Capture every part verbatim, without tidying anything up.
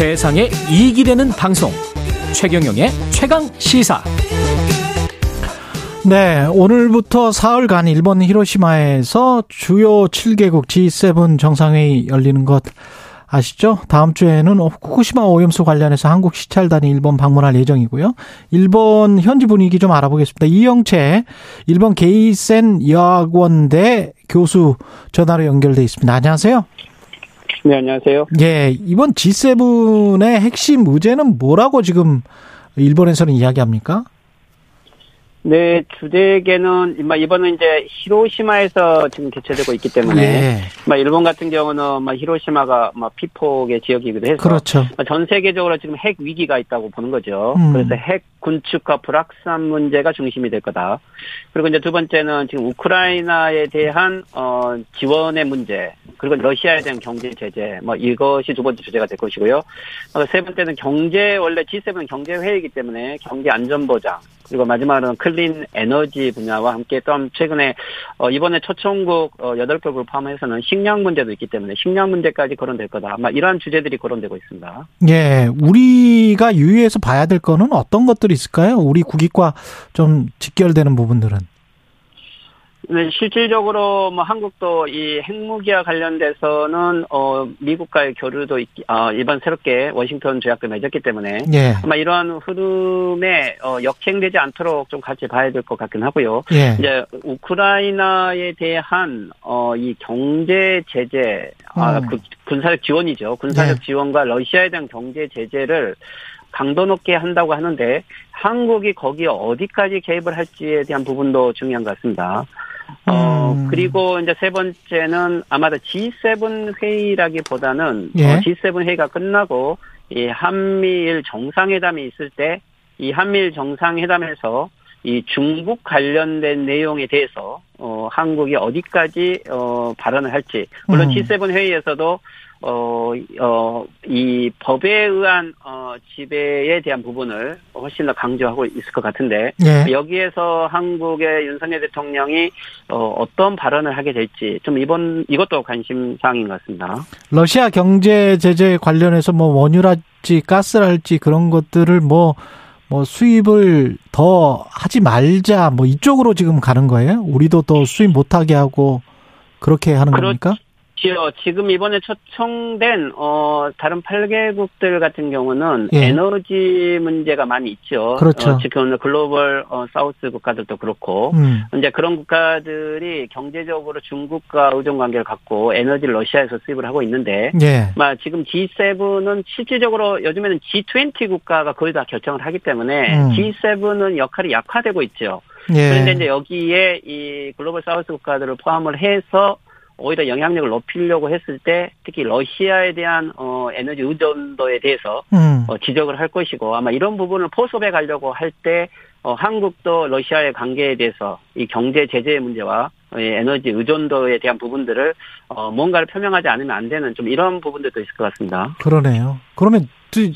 세상에 이익이 되는 방송 최경영의 최강시사. 네, 오늘부터 사흘간 일본 히로시마에서 주요 칠 개국 지 세븐 정상회의 열리는 것 아시죠? 다음 주에는 후쿠시마 오염수 관련해서 한국 시찰단이 일본 방문할 예정이고요. 일본 현지 분위기 좀 알아보겠습니다. 이영채 일본 게이센 여학원대 교수 전화로 연결돼 있습니다. 안녕하세요. 네, 안녕하세요. 예, 이번 지 세븐의 핵심 의제는 뭐라고 지금 일본에서는 이야기합니까? 네, 주제에게는, 이번은 이제 히로시마에서 지금 개최되고 있기 때문에, 예. 일본 같은 경우는 히로시마가 피폭의 지역이기도 해서, 그렇죠. 전 세계적으로 지금 핵 위기가 있다고 보는 거죠. 음. 그래서 핵 군축과 불확산 문제가 중심이 될 거다. 그리고 이제 두 번째는 지금 우크라이나에 대한, 어, 지원의 문제, 그리고 러시아에 대한 경제 제재, 뭐 이것이 두 번째 주제가 될 것이고요. 세 번째는 경제, 원래 지 세븐 경제 회의이기 때문에 경제 안전 보장, 그리고 마지막으로는 클린 에너지 분야와 함께 또 최근에 이번에 초청국 여덟 개국을 포함해서는 식량 문제도 있기 때문에 식량 문제까지 거론될 거다. 아마 이러한 주제들이 거론되고 있습니다. 예, 우리가 유의해서 봐야 될 거는 어떤 것들이 있을까요? 우리 국익과 좀 직결되는 부분들은. 네, 실질적으로 뭐 한국도 이 핵무기와 관련돼서는 어 미국과의 교류도 있기, 아 이번 새롭게 워싱턴 조약도 맺었기 때문에 예. 아마 이러한 흐름에 어 역행되지 않도록 좀 같이 봐야 될 것 같긴 하고요. 예. 이제 우크라이나에 대한 어 이 경제 제재, 음. 아 그 군사적 지원이죠. 군사적 예. 지원과 러시아에 대한 경제 제재를 강도 높게 한다고 하는데 한국이 거기에 어디까지 개입을 할지에 대한 부분도 중요한 것 같습니다. 어, 음. 그리고 이제 세 번째는 아마도 지 세븐 회의라기보다는 예? 어, 지 세븐 회의가 끝나고 이 한미일 정상회담이 있을 때 이 한미일 정상회담에서 이 중국 관련된 내용에 대해서 어, 한국이 어디까지 어, 발언을 할지. 물론 음. 지 세븐 회의에서도 어, 어, 이 법에 의한, 어, 지배에 대한 부분을 훨씬 더 강조하고 있을 것 같은데, 예. 여기에서 한국의 윤석열 대통령이, 어, 어떤 발언을 하게 될지, 좀 이번, 이것도 관심사항인 것 같습니다. 러시아 경제 제재 관련해서 뭐 원유랄지, 가스랄지 그런 것들을 뭐, 뭐 수입을 더 하지 말자, 뭐 이쪽으로 지금 가는 거예요? 우리도 더 수입 못하게 하고, 그렇게 하는 그렇... 겁니까? 지금 이번에 초청된 어 다른 팔 개국들 같은 경우는 예. 에너지 문제가 많이 있죠. 그렇죠. 어, 지금 글로벌 어, 사우스 국가들도 그렇고 음. 이제 그런 국가들이 경제적으로 중국과 의존 관계를 갖고 에너지를 러시아에서 수입을 하고 있는데 예. 막 지금 지 세븐은 실질적으로 요즘에는 지 이십 국가가 거의 다 결정을 하기 때문에 음. 지 세븐은 역할이 약화되고 있죠. 예. 그런데 이제 여기에 이 글로벌 사우스 국가들을 포함을 해서 오히려 영향력을 높이려고 했을 때 특히 러시아에 대한 어, 에너지 의존도에 대해서 음. 어, 지적을 할 것이고 아마 이런 부분을 포섭해 가려고 할 때 어, 한국도 러시아의 관계에 대해서 이 경제 제재의 문제와 에너지 의존도에 대한 부분들을 어, 뭔가를 표명하지 않으면 안 되는 좀 이런 부분들도 있을 것 같습니다. 그러네요. 그러면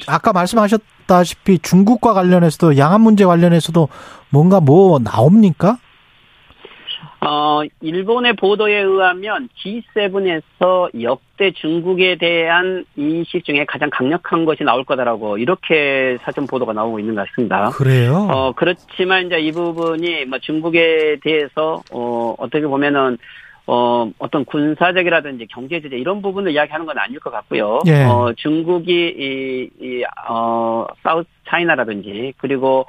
아까 말씀하셨다시피 중국과 관련해서도 양안 문제 관련해서도 뭔가 뭐 나옵니까? 어, 일본의 보도에 의하면 지 세븐에서 역대 중국에 대한 인식 중에 가장 강력한 것이 나올 거다라고 이렇게 사전 보도가 나오고 있는 것 같습니다. 그래요? 어, 그렇지만 이제 이 부분이 뭐 중국에 대해서, 어, 어떻게 보면은 어, 어떤 군사적이라든지 경제제재 이런 부분을 이야기하는 건 아닐 것 같고요. 예. 어, 중국이, 이, 이, 어, 사우스 차이나라든지 그리고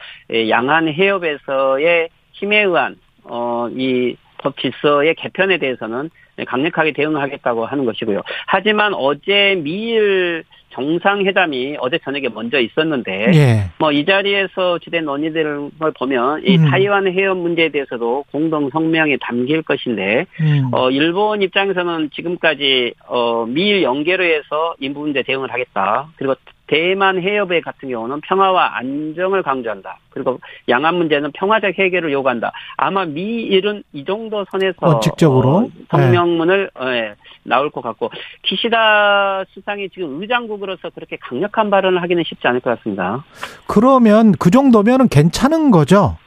양안 해협에서의 힘에 의한 어, 이 법 질서의 개편에 대해서는 강력하게 대응하겠다고 하는 것이고요. 하지만 어제 미일 정상회담이 어제 저녁에 먼저 있었는데, 예. 뭐 이 자리에서 주된 논의들을 보면 이 음. 타이완 해협 문제에 대해서도 공동 성명이 담길 것인데, 음. 어 일본 입장에서는 지금까지 어 미일 연계로 해서 인부 문제 대응을 하겠다. 그리고 대만 해협의 같은 경우는 평화와 안정을 강조한다. 그리고 양안 문제는 평화적 해결을 요구한다. 아마 미일은 이 정도 선에서 어, 직접으로 어, 성명문을 네. 어, 예, 나올 것 같고 키시다 수상이 지금 의장국으로서 그렇게 강력한 발언을 하기는 쉽지 않을 것 같습니다. 그러면 그 정도면은 괜찮은 거죠?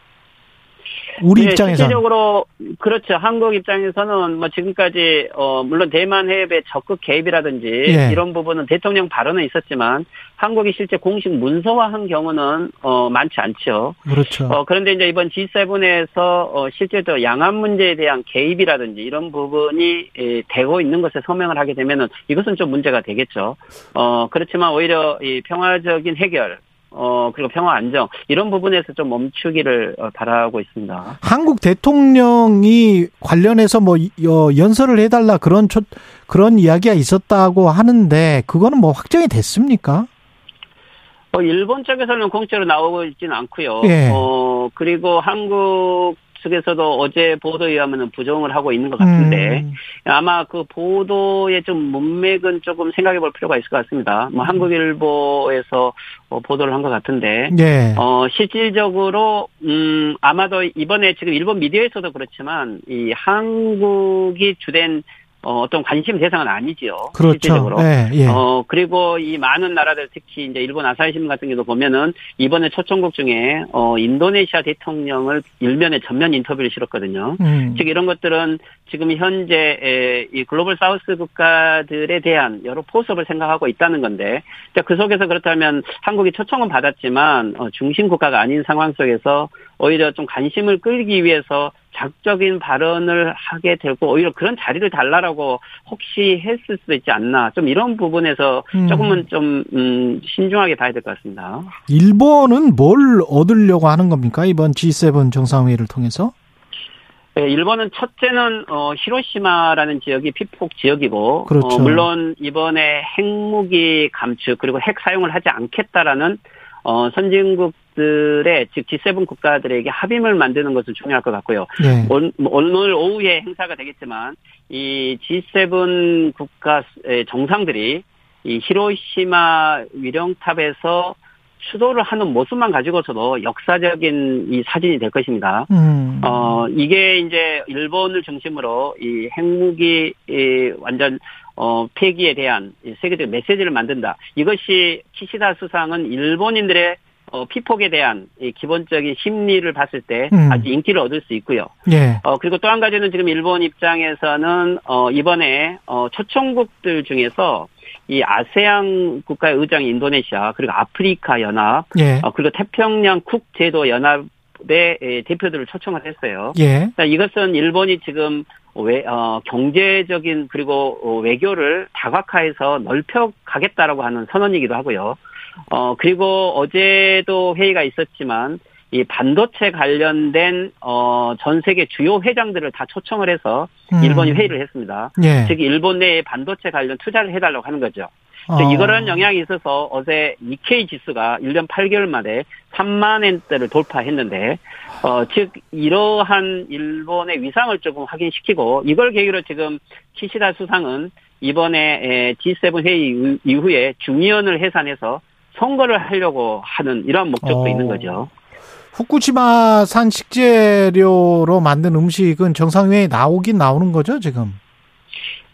우리 네, 입장에서 실질적으로 그렇죠. 한국 입장에서는 뭐 지금까지 어 물론 대만 해협의 적극 개입이라든지 예. 이런 부분은 대통령 발언은 있었지만 한국이 실제 공식 문서화한 경우는 어 많지 않죠. 그렇죠. 어 그런데 이제 이번 지 세븐에서 어 실제로 양안 문제에 대한 개입이라든지 이런 부분이 예, 되고 있는 것에 서명을 하게 되면은 이것은 좀 문제가 되겠죠. 어 그렇지만 오히려 이 평화적인 해결 어 그리고 평화 안정 이런 부분에서 좀 멈추기를 바라고 있습니다. 한국 대통령이 관련해서 뭐 연설을 해달라 그런 초, 그런 이야기가 있었다고 하는데 그거는 뭐 확정이 됐습니까? 어 일본 쪽에서는 공식적으로 나오고 있지는 않고요. 예. 어 그리고 한국 측에서도 어제 보도에 의하면 부정을 하고 있는 것 같은데 음. 아마 그 보도의 좀 문맥은 조금 생각해 볼 필요가 있을 것 같습니다. 뭐 한국일보에서 어, 보도를 한 것 같은데 네. 어, 실질적으로 음, 아마도 이번에 지금 일본 미디어에서도 그렇지만 이 한국이 주된 어, 어떤 관심 대상은 아니지요. 그렇죠. 실질적으로. 네, 예. 어, 그리고 이 많은 나라들 특히 이제 일본 아사히신문 같은 경우도 보면은 이번에 초청국 중에, 어, 인도네시아 대통령을 일면에 전면 인터뷰를 실었거든요. 음. 즉, 이런 것들은 지금 현재 이 글로벌 사우스 국가들에 대한 여러 포섭을 생각하고 있다는 건데, 그 속에서 그렇다면 한국이 초청은 받았지만, 어, 중심 국가가 아닌 상황 속에서 오히려 좀 관심을 끌기 위해서 자극적인 발언을 하게 되고 오히려 그런 자리를 달라라고 혹시 했을 수도 있지 않나. 좀 이런 부분에서 조금은 좀 음, 신중하게 봐야 될 것 같습니다. 일본은 뭘 얻으려고 하는 겁니까? 이번 지 세븐 정상회의를 통해서? 네, 일본은 첫째는 어, 히로시마라는 지역이 피폭 지역이고 그렇죠. 어, 물론 이번에 핵무기 감축 그리고 핵 사용을 하지 않겠다라는 어, 선진국 들의 즉 지 세븐 국가들에게 합의문을 만드는 것은 중요할 것 같고요. 네. 오늘 오후에 행사가 되겠지만 이 지 세븐 국가 정상들이 이 히로시마 위령탑에서 추도를 하는 모습만 가지고서도 역사적인 이 사진이 될 것입니다. 음. 어 이게 이제 일본을 중심으로 이 핵무기 이 완전 어 폐기에 대한 세계적 메시지를 만든다. 이것이 키시다 수상은 일본인들의 어, 피폭에 대한 이 기본적인 심리를 봤을 때 음. 아주 인기를 얻을 수 있고요. 예. 어, 그리고 또 한 가지는 지금 일본 입장에서는 어, 이번에 어, 초청국들 중에서 이 아세안 국가의 의장이 인도네시아 그리고 아프리카 연합 예. 어, 그리고 태평양 쿡 제도 연합의 대표들을 초청을 했어요. 예. 그러니까 이것은 일본이 지금 외, 어, 경제적인 그리고 외교를 다각화해서 넓혀가겠다라고 하는 선언이기도 하고요. 어, 그리고 어제도 회의가 있었지만, 이 반도체 관련된, 어, 전 세계 주요 회장들을 다 초청을 해서 음. 일본이 회의를 했습니다. 예. 즉, 일본 내에 반도체 관련 투자를 해달라고 하는 거죠. 어. 이런 영향이 있어서 어제 니케이 지수가 일 년 팔 개월 만에 삼만 엔대를 돌파했는데, 어, 즉, 이러한 일본의 위상을 조금 확인시키고, 이걸 계기로 지금 키시다 수상은 이번에 지 세븐 회의 이후에 중의원을 해산해서 선거를 하려고 하는 이런 목적도 어, 있는 거죠. 후쿠시마산 식재료로 만든 음식은 정상회의에 나오긴 나오는 거죠, 지금?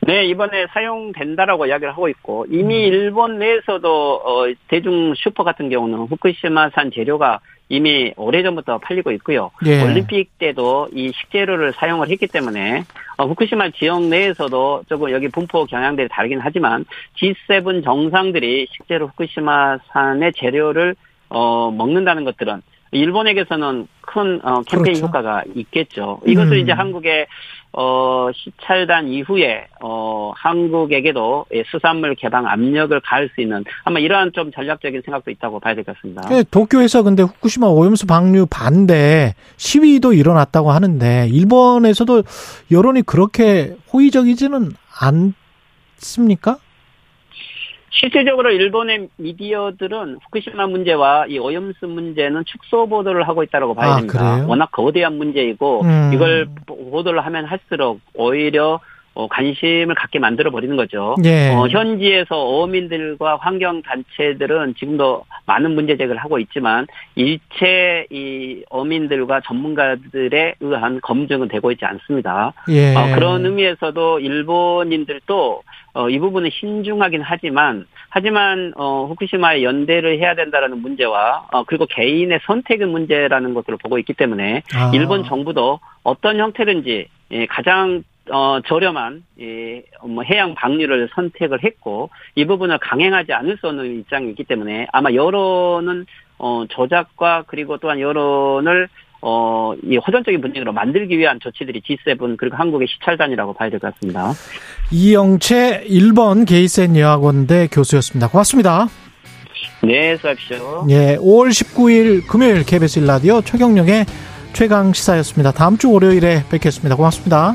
네, 이번에 사용된다라고 이야기를 하고 있고 이미 음. 일본 내에서도 어, 대중 슈퍼 같은 경우는 후쿠시마산 재료가 이미 오래전부터 팔리고 있고요. 예. 올림픽 때도 이 식재료를 사용을 했기 때문에 어, 후쿠시마 지역 내에서도 조금 여기 분포 경향들이 다르긴 하지만 지 세븐 정상들이 식재료 후쿠시마산의 재료를 어, 먹는다는 것들은 일본에게서는 큰 어, 캠페인 그렇죠. 효과가 있겠죠. 이것을 음. 이제 한국의 어, 시찰단 이후에 어, 한국에게도 수산물 개방 압력을 가할 수 있는 아마 이러한 좀 전략적인 생각도 있다고 봐야 될 것 같습니다. 도쿄에서 근데 후쿠시마 오염수 방류 반대 시위도 일어났다고 하는데 일본에서도 여론이 그렇게 호의적이지는 않습니까? 실질적으로 일본의 미디어들은 후쿠시마 문제와 이 오염수 문제는 축소 보도를 하고 있다고 봐야 됩니다. 아, 워낙 거대한 문제이고 음. 이걸 보도를 하면 할수록 오히려 어, 관심을 갖게 만들어버리는 거죠. 예. 어, 현지에서 어민들과 환경단체들은 지금도 많은 문제 제기를 하고 있지만 일체 이 어민들과 전문가들에 의한 검증은 되고 있지 않습니다. 예. 어, 그런 의미에서도 일본인들도 어, 이 부분은 신중하긴 하지만, 하지만, 어, 후쿠시마에 연대를 해야 된다라는 문제와, 어, 그리고 개인의 선택의 문제라는 것들을 보고 있기 때문에, 아. 일본 정부도 어떤 형태든지, 예, 가장, 어, 저렴한, 예, 뭐, 해양 방류를 선택을 했고, 이 부분을 강행하지 않을 수 없는 입장이기 때문에, 아마 여론은, 어, 조작과, 그리고 또한 여론을, 어, 이 호전적인 분위기로 만들기 위한 조치들이 지 세븐 그리고 한국의 시찰단이라고 봐야 될 것 같습니다. 이영채 일본 게이센 여학원대 교수였습니다. 고맙습니다. 네, 수고하십시오. 예, 오월 십구일 금요일 케이비에스 일 라디오 최경영의 최강 시사였습니다. 다음 주 월요일에 뵙겠습니다. 고맙습니다.